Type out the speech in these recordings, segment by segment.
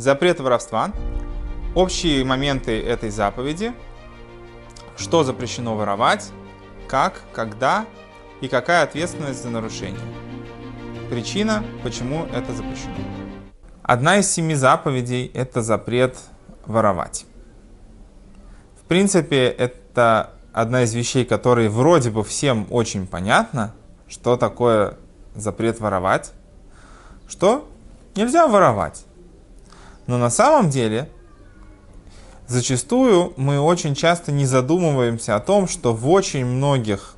запрет воровства, общие моменты этой заповеди, что запрещено воровать, как, когда и какая ответственность за нарушение. Причина, почему это запрещено. Одна из 7 заповедей – это запрет воровать. В принципе, это одна из вещей, которые вроде бы всем очень понятно, что такое запрет воровать, что нельзя воровать. Но на самом деле, зачастую мы очень часто не задумываемся о том, что в очень многих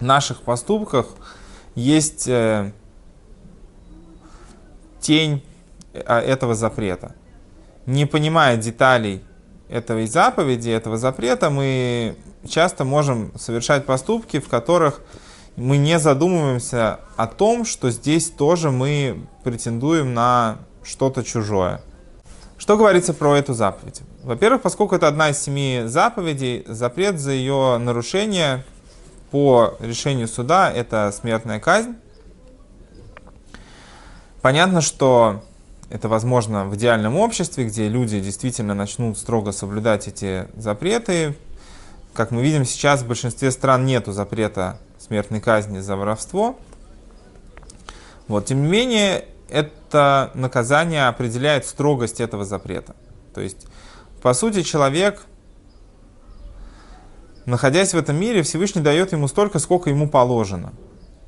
наших поступках есть тень этого запрета. Не понимая деталей этой заповеди, этого запрета, мы часто можем совершать поступки, в которых мы не задумываемся о том, что здесь тоже мы претендуем на что-то чужое. Что говорится про эту заповедь? Во-первых, поскольку это одна из 7 заповедей, запрет за ее нарушение по решению суда – это смертная казнь. Понятно, что это возможно в идеальном обществе, где люди действительно начнут строго соблюдать эти запреты. Как мы видим, сейчас в большинстве стран нет запрета смертной казни за воровство. Вот. Тем не менее, это наказание определяет строгость этого запрета. То есть, по сути, человек, находясь в этом мире, Всевышний дает ему столько, сколько ему положено.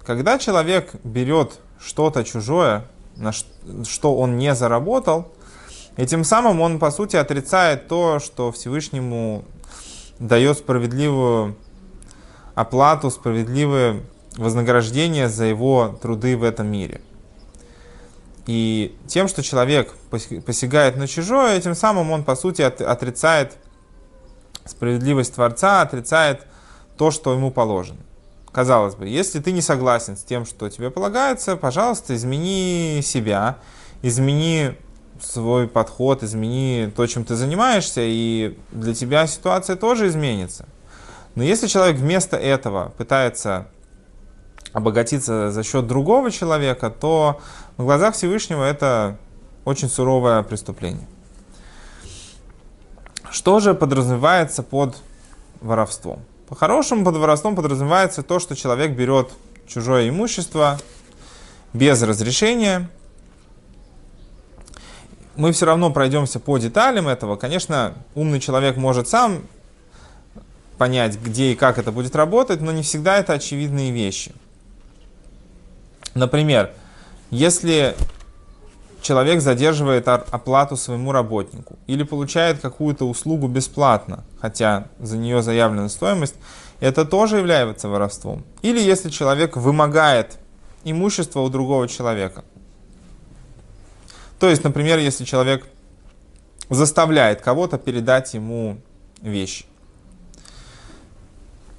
Когда человек берет что-то чужое, на что он не заработал, и тем самым он, по сути, отрицает то, что Всевышнему дает справедливую оплату, справедливое вознаграждение за его труды в этом мире. И тем, что человек посягает на чужое, тем самым он, по сути, отрицает справедливость Творца, отрицает то, что ему положено. Казалось бы, если ты не согласен с тем, что тебе полагается, пожалуйста, измени себя, измени свой подход, измени то, чем ты занимаешься, и для тебя ситуация тоже изменится. Но если человек вместо этого пытается обогатиться за счет другого человека, то на глазах Всевышнего это очень суровое преступление. Что же подразумевается под воровством? По-хорошему, под воровством подразумевается то, что человек берет чужое имущество без разрешения. Мы все равно пройдемся по деталям этого. Конечно, умный человек может сам понять, где и как это будет работать, но не всегда это очевидные вещи. Например, если человек задерживает оплату своему работнику или получает какую-то услугу бесплатно, хотя за нее заявлена стоимость, это тоже является воровством. Или если человек вымогает имущество у другого человека. То есть, например, если человек заставляет кого-то передать ему вещи,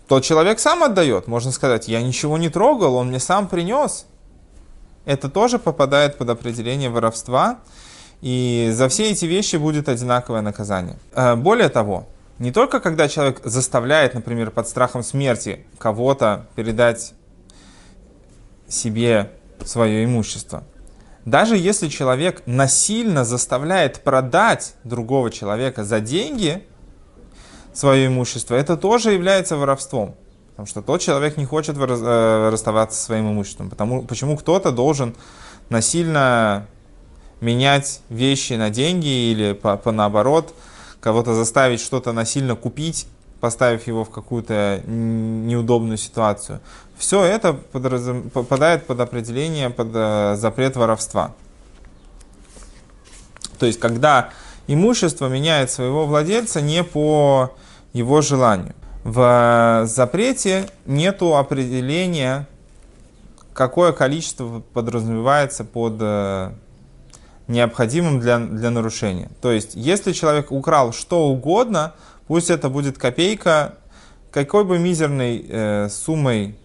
то человек сам отдает. Можно сказать, я ничего не трогал, он мне сам принес. Это тоже попадает под определение воровства, и за все эти вещи будет одинаковое наказание. Более того, не только когда человек заставляет, например, под страхом смерти кого-то передать себе свое имущество. Даже если человек насильно заставляет продать другого человека за деньги свое имущество, это тоже является воровством. Потому что тот человек не хочет расставаться со своим имуществом. Почему кто-то должен насильно менять вещи на деньги или наоборот, кого-то заставить что-то насильно купить, поставив его в какую-то неудобную ситуацию. Все это попадает под определение, под запрет воровства. То есть, когда имущество меняет своего владельца не по его желанию. В запрете нет определения, какое количество подразумевается под необходимым для нарушения. То есть, если человек украл что угодно, пусть это будет копейка, какой бы мизерной суммой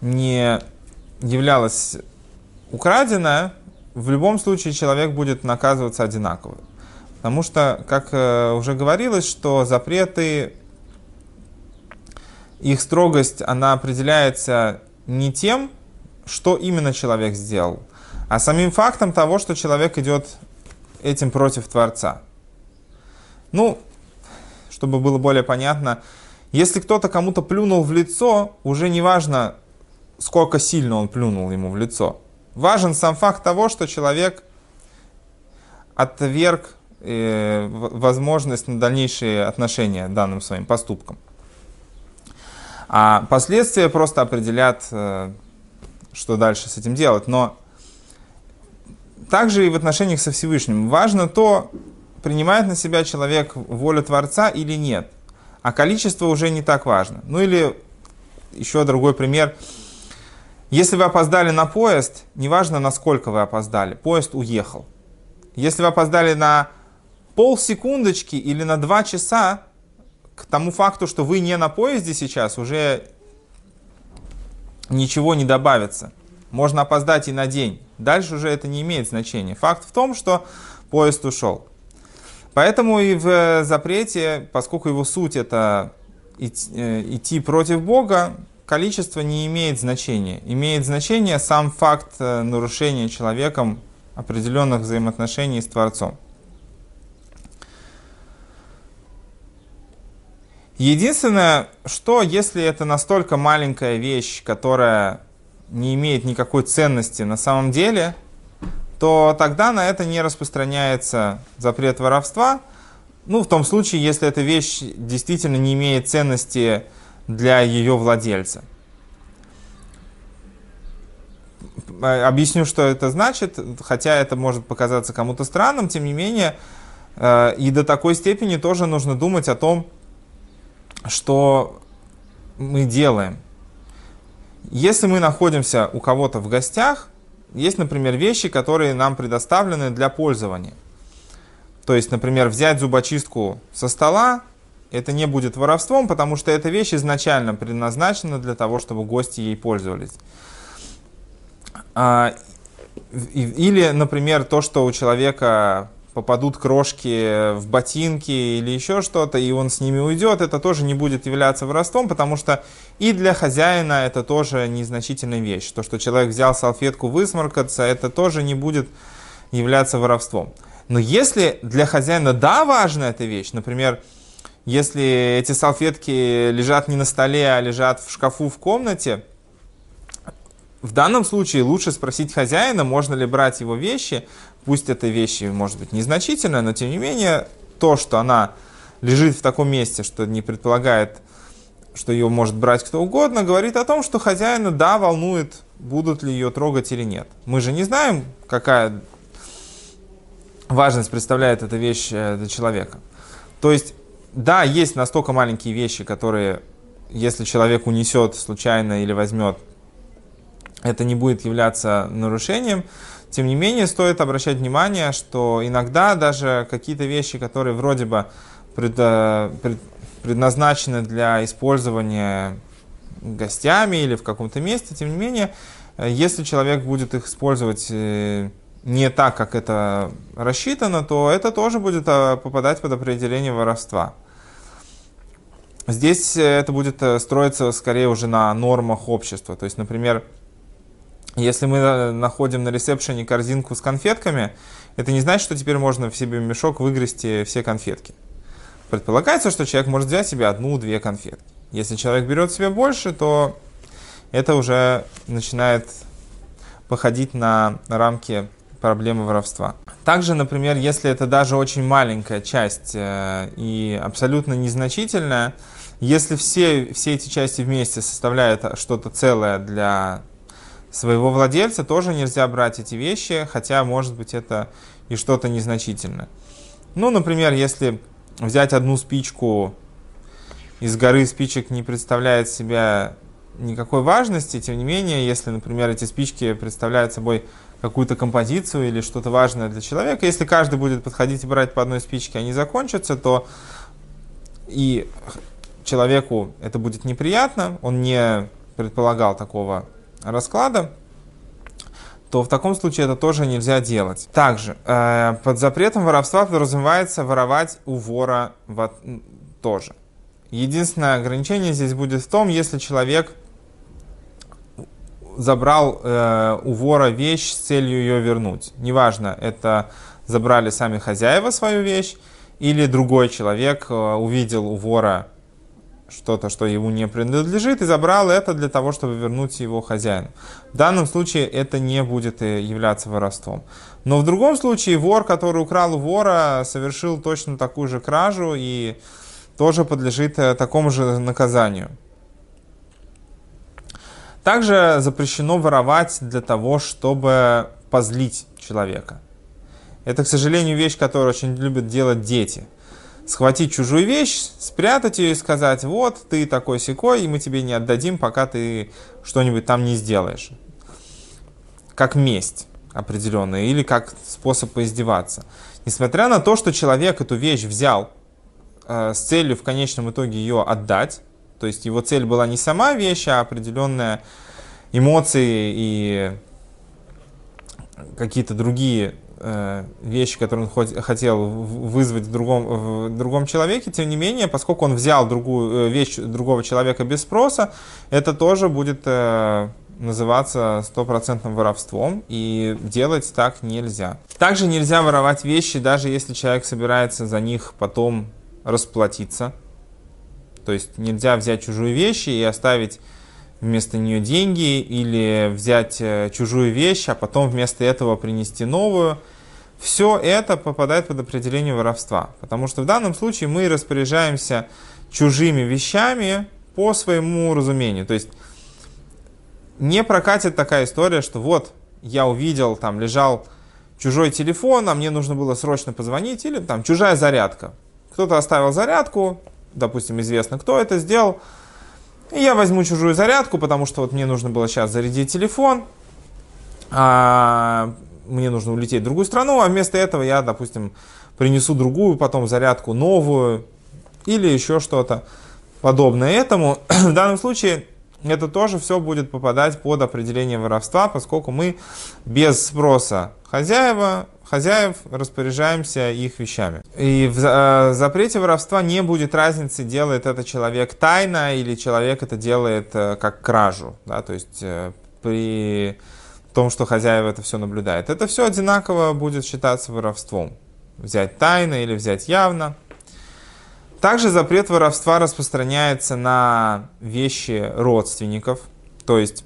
не являлась украденная, в любом случае человек будет наказываться одинаково. Потому что, как уже говорилось, что запреты, их строгость, она определяется не тем, что именно человек сделал, а а самим фактом того, что человек идет этим против Творца. Ну, чтобы было более понятно, если кто-то кому-то плюнул в лицо, уже не важно, сколько сильно он плюнул ему в лицо. Важен сам факт того, что человек отверг возможность на дальнейшие отношения данным своим поступком. А последствия просто определят, что дальше с этим делать. Но также и в отношениях со Всевышним. Важно то, принимает на себя человек волю Творца или нет. А количество уже не так важно. Ну или еще другой пример. Если вы опоздали на поезд, неважно, насколько вы опоздали, поезд уехал. Если вы опоздали на полсекундочки или на 2 часа, к тому факту, что вы не на поезде сейчас, уже ничего не добавится. Можно опоздать и на день. Дальше уже это не имеет значения. Факт в том, что поезд ушел. Поэтому и в запрете, поскольку его суть это идти против Бога, количество не имеет значения. Имеет значение сам факт нарушения человеком определенных взаимоотношений с Творцом. Единственное, что если это настолько маленькая вещь, которая не имеет никакой ценности на самом деле, то тогда на это не распространяется запрет воровства. Ну, в том случае, если эта вещь действительно не имеет ценности для ее владельца. Объясню, что это значит, хотя это может показаться кому-то странным, тем не менее, и до такой степени тоже нужно думать о том, что мы делаем. Если мы находимся у кого-то в гостях, есть, например, вещи, которые нам предоставлены для пользования. То есть, например, взять зубочистку со стола, это не будет воровством, потому что эта вещь изначально предназначена для того, чтобы гости ей пользовались. Или, например, то, что у человека попадут крошки в ботинки или еще что-то, и он с ними уйдет, это тоже не будет являться воровством, потому что и для хозяина это тоже незначительная вещь. То, что человек взял салфетку высморкаться, это тоже не будет являться воровством. Но если для хозяина, да, важна эта вещь, например, если эти салфетки лежат не на столе, а лежат в шкафу в комнате, в данном случае лучше спросить хозяина, можно ли брать его вещи. Пусть эта вещь, может быть, незначительная, но тем не менее, то, что она лежит в таком месте, что не предполагает, что ее может брать кто угодно, говорит о том, что хозяина, да, волнует, будут ли ее трогать или нет. Мы же не знаем, какая важность представляет эта вещь для человека. То есть, да, есть настолько маленькие вещи, которые, если человек унесет случайно или возьмет, это не будет являться нарушением. Тем не менее, стоит обращать внимание, что иногда даже какие-то вещи, которые вроде бы предназначены для использования гостями или в каком-то месте, тем не менее, если человек будет их использовать не так, как это рассчитано, то это тоже будет попадать под определение воровства. Здесь это будет строиться скорее уже на нормах общества. То есть, например, если мы находим на ресепшене корзинку с конфетками, это не значит, что теперь можно в себе мешок выгрести все конфетки. Предполагается, что человек может взять себе 1-2 конфетки. Если человек берет себе больше, то это уже начинает походить на рамки проблемы воровства. Также, например, если это даже очень маленькая часть и абсолютно незначительная, если все эти части вместе составляют что-то целое для своего владельца, тоже нельзя брать эти вещи, хотя, может быть, это и что-то незначительное. Ну, например, если взять 1 спичку из горы спичек не представляет себя никакой важности, тем не менее, если, например, эти спички представляют собой какую-то композицию или что-то важное для человека, если каждый будет подходить и брать по 1 спичке, они закончатся, то и человеку это будет неприятно, он не предполагал такого расклада, то в таком случае это тоже нельзя делать. Также под запретом воровства подразумевается воровать у вора тоже. Единственное ограничение здесь будет в том, если человек забрал у вора вещь с целью ее вернуть. Неважно, это забрали сами хозяева свою вещь, или другой человек увидел у вора что-то, что ему не принадлежит, и забрал это для того, чтобы вернуть его хозяину. В данном случае это не будет являться воровством. Но в другом случае вор, который украл у вора, совершил точно такую же кражу и тоже подлежит такому же наказанию. Также запрещено воровать для того, чтобы позлить человека. Это, к сожалению, вещь, которую очень любят делать дети. Схватить чужую вещь, спрятать ее и сказать: вот, ты такой-сякой, и мы тебе не отдадим, пока ты что-нибудь там не сделаешь. Как месть определенная или как способ поиздеваться. Несмотря на то, что человек эту вещь взял с целью в конечном итоге ее отдать, то есть его цель была не сама вещь, а определенные эмоции и какие-то другие вещи, которые он хотел вызвать в другом человеке. Тем не менее, поскольку он взял другую вещь другого человека без спроса, это тоже будет называться стопроцентным воровством, и делать так нельзя. Также нельзя воровать вещи, даже если человек собирается за них потом расплатиться. То есть нельзя взять чужую вещь и оставить вместо нее деньги, или взять чужую вещь, а потом вместо этого принести новую. Все это попадает под определение воровства, потому что в данном случае мы распоряжаемся чужими вещами по своему разумению. То есть не прокатит такая история, что вот я увидел, там лежал чужой телефон, а мне нужно было срочно позвонить, или там чужая зарядка. Кто-то оставил зарядку, допустим, известно, кто это сделал, и я возьму чужую зарядку, потому что вот мне нужно было сейчас зарядить телефон, мне нужно улететь в другую страну, а вместо этого я, допустим, принесу другую, потом зарядку новую или еще что-то подобное этому. В данном случае это тоже все будет попадать под определение воровства, поскольку мы без спроса хозяев распоряжаемся их вещами. И в запрете воровства не будет разницы, делает это человек тайно или человек это делает как кражу. Да? То есть при том, что хозяева это все наблюдает, это все одинаково будет считаться воровством. Взять тайно или взять явно. Также запрет воровства распространяется на вещи родственников. То есть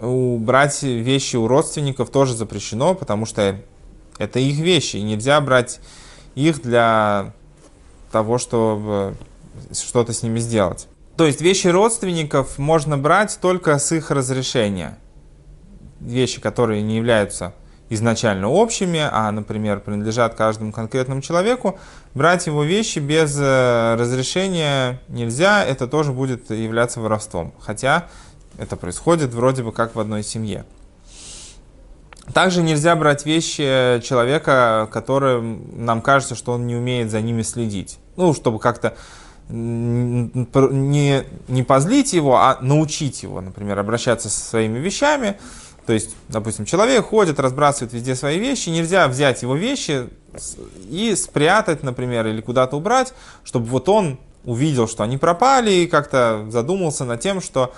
брать вещи у родственников тоже запрещено, потому что это их вещи, и нельзя брать их для того, чтобы что-то с ними сделать. То есть вещи родственников можно брать только с их разрешения. Вещи, которые не являются изначально общими, а, например, принадлежат каждому конкретному человеку, брать его вещи без разрешения нельзя, это тоже будет являться воровством, хотя это происходит вроде бы как в одной семье. Также нельзя брать вещи человека, которым нам кажется, что он не умеет за ними следить. Ну, чтобы как-то не позлить его, а научить его, например, обращаться со своими вещами. То есть, допустим, человек ходит, разбрасывает везде свои вещи, нельзя взять его вещи и спрятать, например, или куда-то убрать, чтобы вот он увидел, что они пропали, и как-то задумался над тем, что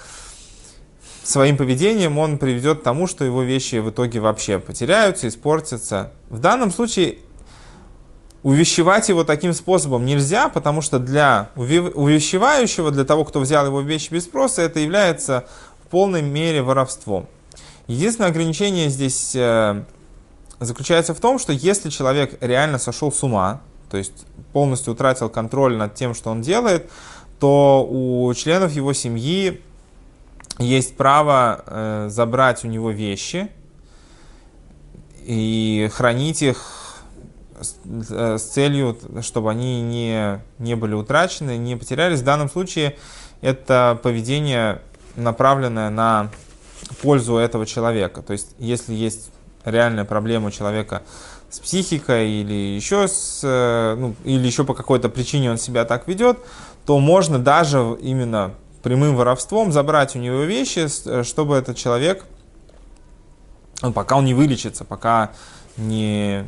своим поведением он приведет к тому, что его вещи в итоге вообще потеряются, испортятся. В данном случае увещевать его таким способом нельзя, потому что для увещевающего, для того, кто взял его вещи без спроса, это является в полной мере воровством. Единственное ограничение здесь заключается в том, что если человек реально сошел с ума, то есть полностью утратил контроль над тем, что он делает, то у членов его семьи есть право забрать у него вещи и хранить их с целью, чтобы они не были утрачены, не потерялись. В данном случае это поведение, направленное на пользу этого человека. То есть, если есть реальная проблема у человека с психикой или еще по какой-то причине он себя так ведет, то можно даже именно прямым воровством забрать у него вещи, чтобы этот человек, пока он не вылечится, пока не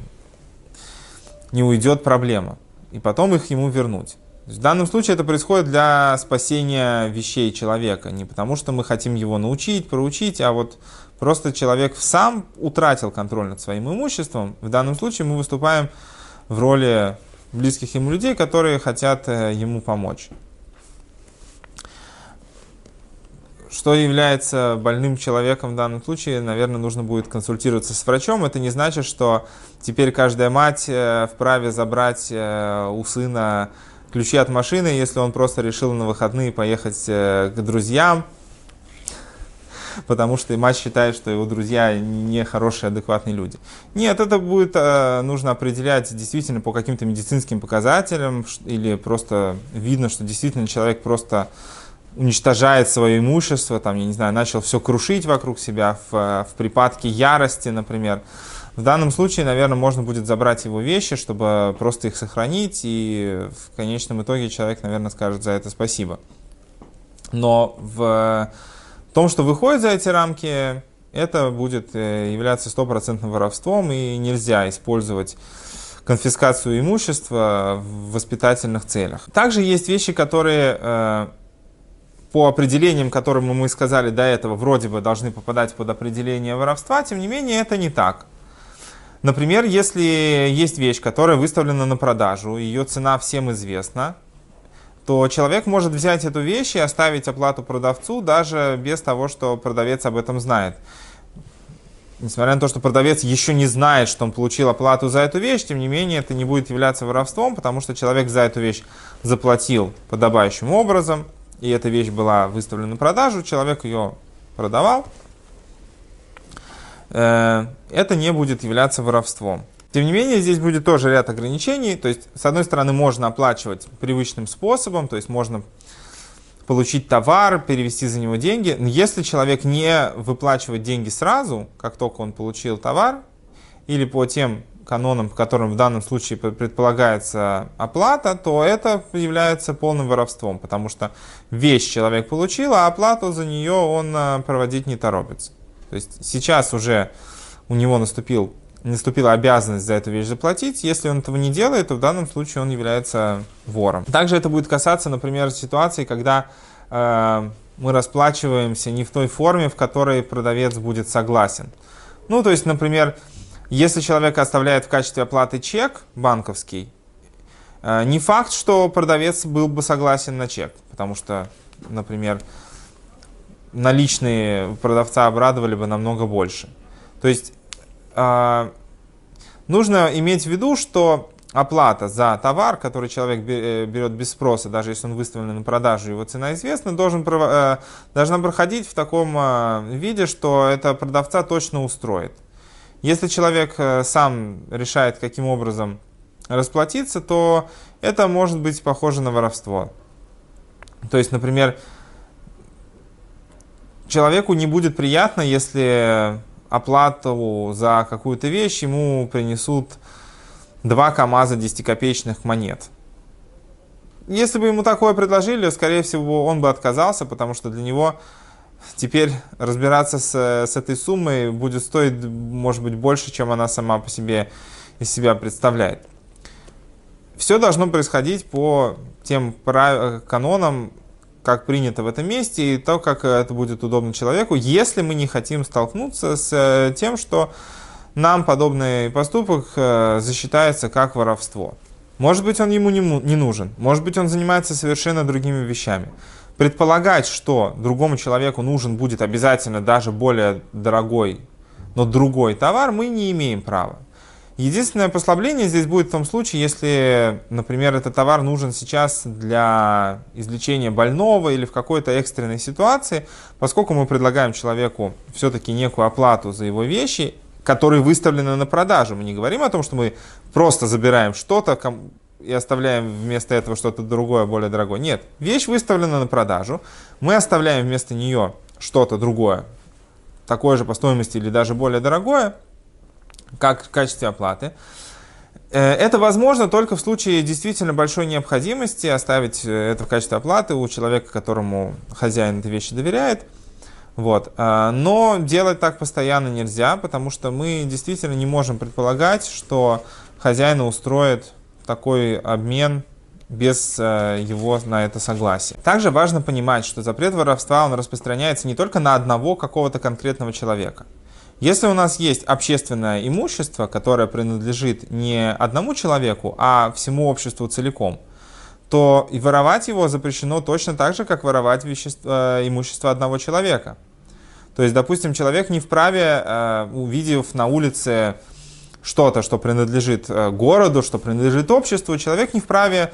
уйдет проблема, и потом их ему вернуть. В данном случае это происходит для спасения вещей человека, не потому что мы хотим его научить, проучить, а вот просто человек сам утратил контроль над своим имуществом. В данном случае мы выступаем в роли близких ему людей, которые хотят ему помочь. Что является больным человеком в данном случае, наверное, нужно будет консультироваться с врачом. Это не значит, что теперь каждая мать вправе забрать у сына ключи от машины, если он просто решил на выходные поехать к друзьям, потому что мать считает, что его друзья не хорошие, адекватные люди. Нет, это будет нужно определять действительно по каким-то медицинским показателям, или просто видно, что действительно человек просто уничтожает свое имущество, там, я не знаю, начал все крушить вокруг себя в припадке ярости, например. В данном случае, наверное, можно будет забрать его вещи, чтобы просто их сохранить, и в конечном итоге человек, наверное, скажет за это спасибо. Но в том, что выходит за эти рамки, это будет являться стопроцентным воровством, и нельзя использовать конфискацию имущества в воспитательных целях. Также есть вещи, которые по определениям, которым мы сказали до этого, вроде бы должны попадать под определение воровства, тем не менее это не так. Например, если есть вещь, которая выставлена на продажу, ее цена всем известна, то человек может взять эту вещь и оставить оплату продавцу даже без того, что продавец об этом знает. Несмотря на то, что продавец еще не знает, что он получил оплату за эту вещь, тем не менее это не будет являться воровством, потому что человек за эту вещь заплатил подобающим образом, и эта вещь была выставлена на продажу, человек ее продавал. Это не будет являться воровством. Тем не менее, здесь будет тоже ряд ограничений. То есть, с одной стороны, можно оплачивать привычным способом, то есть можно получить товар, перевести за него деньги. Но если человек не выплачивает деньги сразу, как только он получил товар, или по тем канонам, по которым в данном случае предполагается оплата, то это является полным воровством, потому что вещь человек получил, а оплату за нее он проводить не торопится. То есть сейчас уже у него наступила обязанность за эту вещь заплатить. Если он этого не делает, то в данном случае он является вором. Также это будет касаться, например, ситуации, когда мы расплачиваемся не в той форме, в которой продавец будет согласен. Ну, то есть, например, если человек оставляет в качестве оплаты чек банковский, не факт, что продавец был бы согласен на чек, потому что, например, наличные продавца обрадовали бы намного больше. То есть нужно иметь в виду, что оплата за товар, который человек берет без спроса, даже если он выставлен на продажу, его цена известна, должна проходить в таком виде, что это продавца точно устроит. Если человек сам решает, каким образом расплатиться, то это может быть похоже на воровство. То есть, например, человеку не будет приятно, если оплату за какую-то вещь ему принесут 2 КАМАЗа 10-копеечных монет. Если бы ему такое предложили, скорее всего, он бы отказался, потому что для него теперь разбираться с этой суммой будет стоить, может быть, больше, чем она сама по себе из себя представляет. Все должно происходить по тем канонам, как принято в этом месте, и то, как это будет удобно человеку, если мы не хотим столкнуться с тем, что нам подобный поступок засчитается как воровство. Может быть, он ему не нужен, может быть, он занимается совершенно другими вещами. Предполагать, что другому человеку нужен будет обязательно даже более дорогой, но другой товар, мы не имеем права. Единственное послабление здесь будет в том случае, если, например, этот товар нужен сейчас для излечения больного или в какой-то экстренной ситуации, поскольку мы предлагаем человеку все-таки некую оплату за его вещи, которые выставлены на продажу. Мы не говорим о том, что мы просто забираем что-то и оставляем вместо этого что-то другое, более дорогое. Нет, вещь выставлена на продажу, мы оставляем вместо нее что-то другое, такое же по стоимости или даже более дорогое, как в качестве оплаты. Это возможно только в случае действительно большой необходимости оставить это в качестве оплаты у человека, которому хозяин этой вещи доверяет. Вот. Но делать так постоянно нельзя, потому что мы действительно не можем предполагать, что хозяина устроит такой обмен без его на это согласия. Также важно понимать, что запрет воровства он распространяется не только на одного какого-то конкретного человека. Если у нас есть общественное имущество, которое принадлежит не одному человеку, а всему обществу целиком, то и воровать его запрещено точно так же, как воровать имущество одного человека. То есть, допустим, человек не вправе, увидев на улице что-то, что принадлежит городу, что принадлежит обществу, человек не вправе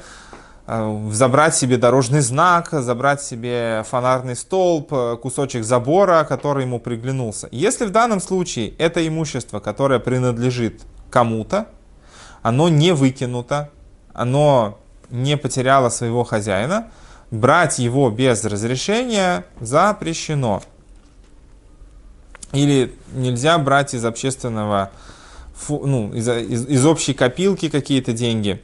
забрать себе дорожный знак, забрать себе фонарный столб, кусочек забора, который ему приглянулся. Если в данном случае это имущество, которое принадлежит кому-то, оно не выкинуто, оно не потеряло своего хозяина, брать его без разрешения запрещено. Или нельзя брать из общественного, из общей копилки какие-то деньги.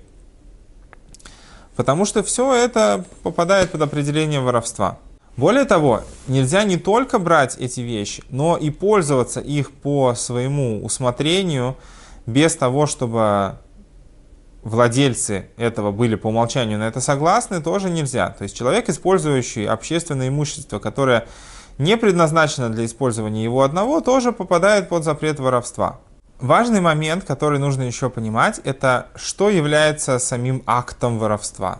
Потому что все это попадает под определение воровства. Более того, нельзя не только брать эти вещи, но и пользоваться их по своему усмотрению, без того, чтобы владельцы этого были по умолчанию на это согласны, тоже нельзя. То есть человек, использующий общественное имущество, которое не предназначено для использования его одного, тоже попадает под запрет воровства. Важный момент, который нужно еще понимать, это что является самим актом воровства.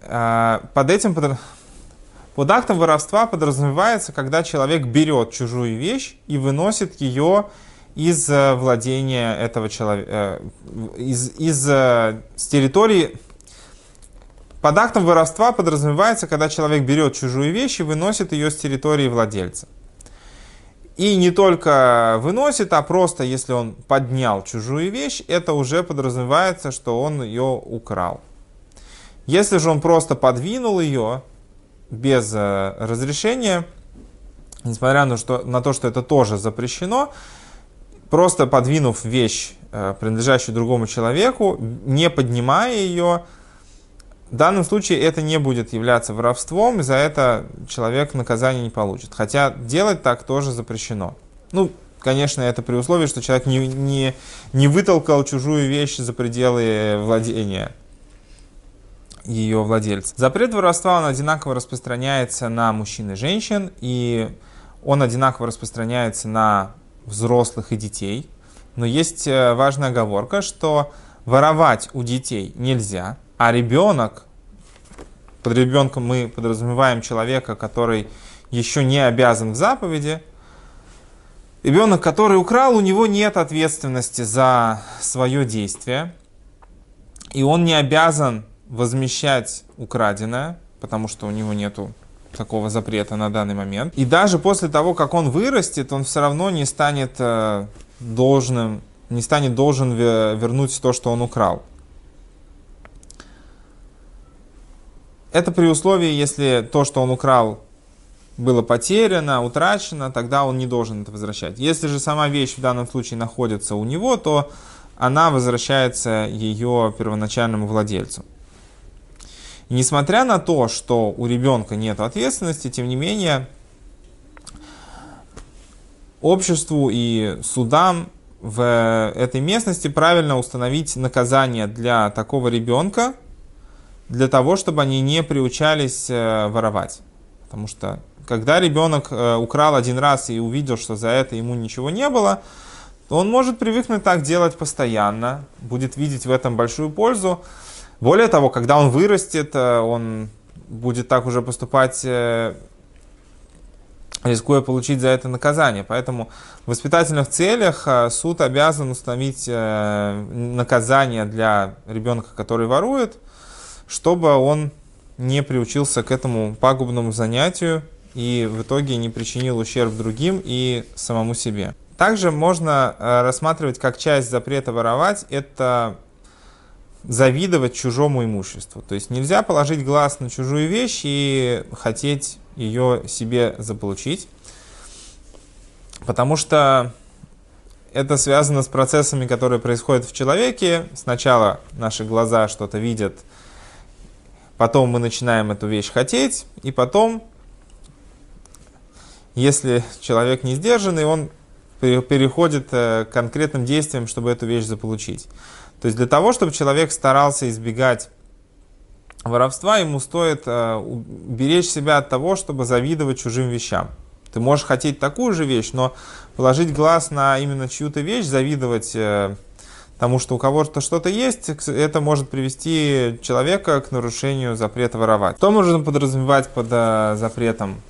Под актом воровства подразумевается, когда человек берет чужую вещь и выносит ее из владения этого человека, с территории. Под актом воровства подразумевается, когда человек берет чужую вещь и выносит ее с территории владельца. И не только выносит, а просто если он поднял чужую вещь, это уже подразумевается, что он ее украл. Если же он просто подвинул ее без разрешения, несмотря на то, что это тоже запрещено, просто подвинув вещь, принадлежащую другому человеку, не поднимая ее, в данном случае это не будет являться воровством, и за это человек наказание не получит. Хотя делать так тоже запрещено. Ну, конечно, это при условии, что человек не вытолкал чужую вещь за пределы владения ее владельца. Запрет воровства, он одинаково распространяется на мужчин и женщин, и он одинаково распространяется на взрослых и детей. Но есть важная оговорка, что воровать у детей нельзя. А ребенок, под ребенком мы подразумеваем человека, который еще не обязан в заповеди. Ребенок, который украл, у него нет ответственности за свое действие. И он не обязан возмещать украденное, потому что у него нету такого запрета на данный момент. И даже после того, как он вырастет, он все равно не станет должен вернуть то, что он украл. Это при условии, если то, что он украл, было потеряно, утрачено, тогда он не должен это возвращать. Если же сама вещь в данном случае находится у него, то она возвращается ее первоначальному владельцу. И несмотря на то, что у ребенка нет ответственности, тем не менее, обществу и судам в этой местности правильно установить наказание для такого ребенка, для того, чтобы они не приучались воровать. Потому что, когда ребенок украл один раз и увидел, что за это ему ничего не было, то он может привыкнуть так делать постоянно, будет видеть в этом большую пользу. Более того, когда он вырастет, он будет так уже поступать, рискуя получить за это наказание. Поэтому в воспитательных целях суд обязан установить наказание для ребенка, который ворует, чтобы он не приучился к этому пагубному занятию и в итоге не причинил ущерб другим и самому себе. Также можно рассматривать как часть запрета воровать – это завидовать чужому имуществу. То есть нельзя положить глаз на чужую вещь и хотеть ее себе заполучить, потому что это связано с процессами, которые происходят в человеке. Сначала наши глаза что-то видят, потом мы начинаем эту вещь хотеть, и потом, если человек не сдержанный, он переходит к конкретным действиям, чтобы эту вещь заполучить. То есть для того, чтобы человек старался избегать воровства, ему стоит беречь себя от того, чтобы завидовать чужим вещам. Ты можешь хотеть такую же вещь, но положить глаз на именно чью-то вещь, завидовать тому, что у кого-то что-то есть, это может привести человека к нарушению запрета воровать. Что можно подразумевать под запретом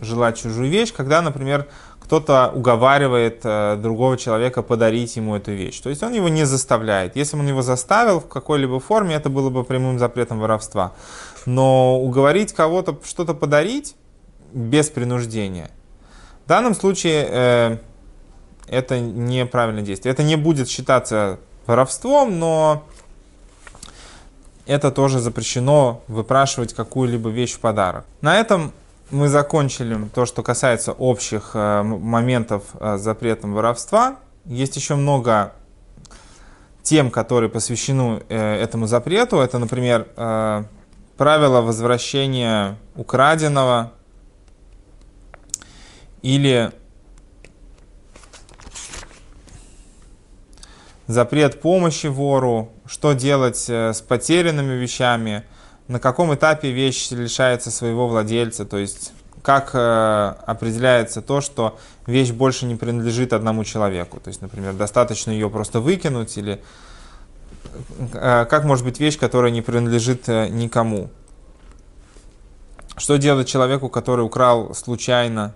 желать чужую вещь, когда, например, кто-то уговаривает другого человека подарить ему эту вещь. То есть он его не заставляет. Если бы он его заставил в какой-либо форме, это было бы прямым запретом воровства. Но уговорить кого-то что-то подарить без принуждения, в данном случае это неправильное действие. Это не будет считаться воровством, но это тоже запрещено, выпрашивать какую-либо вещь в подарок. На этом мы закончили то, что касается общих моментов с запретом воровства. Есть еще много тем, которые посвящены этому запрету. Это, например, правило возвращения украденного или запрет помощи вору, что делать с потерянными вещами, на каком этапе вещь лишается своего владельца, то есть как определяется то, что вещь больше не принадлежит одному человеку. То есть, например, достаточно ее просто выкинуть, или как может быть вещь, которая не принадлежит никому. Что делать человеку, который украл случайно,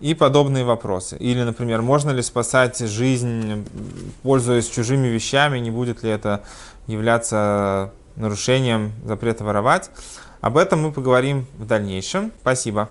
и подобные вопросы. Или, например, можно ли спасать жизнь, пользуясь чужими вещами, не будет ли это являться нарушением запрета воровать. Об этом мы поговорим в дальнейшем. Спасибо.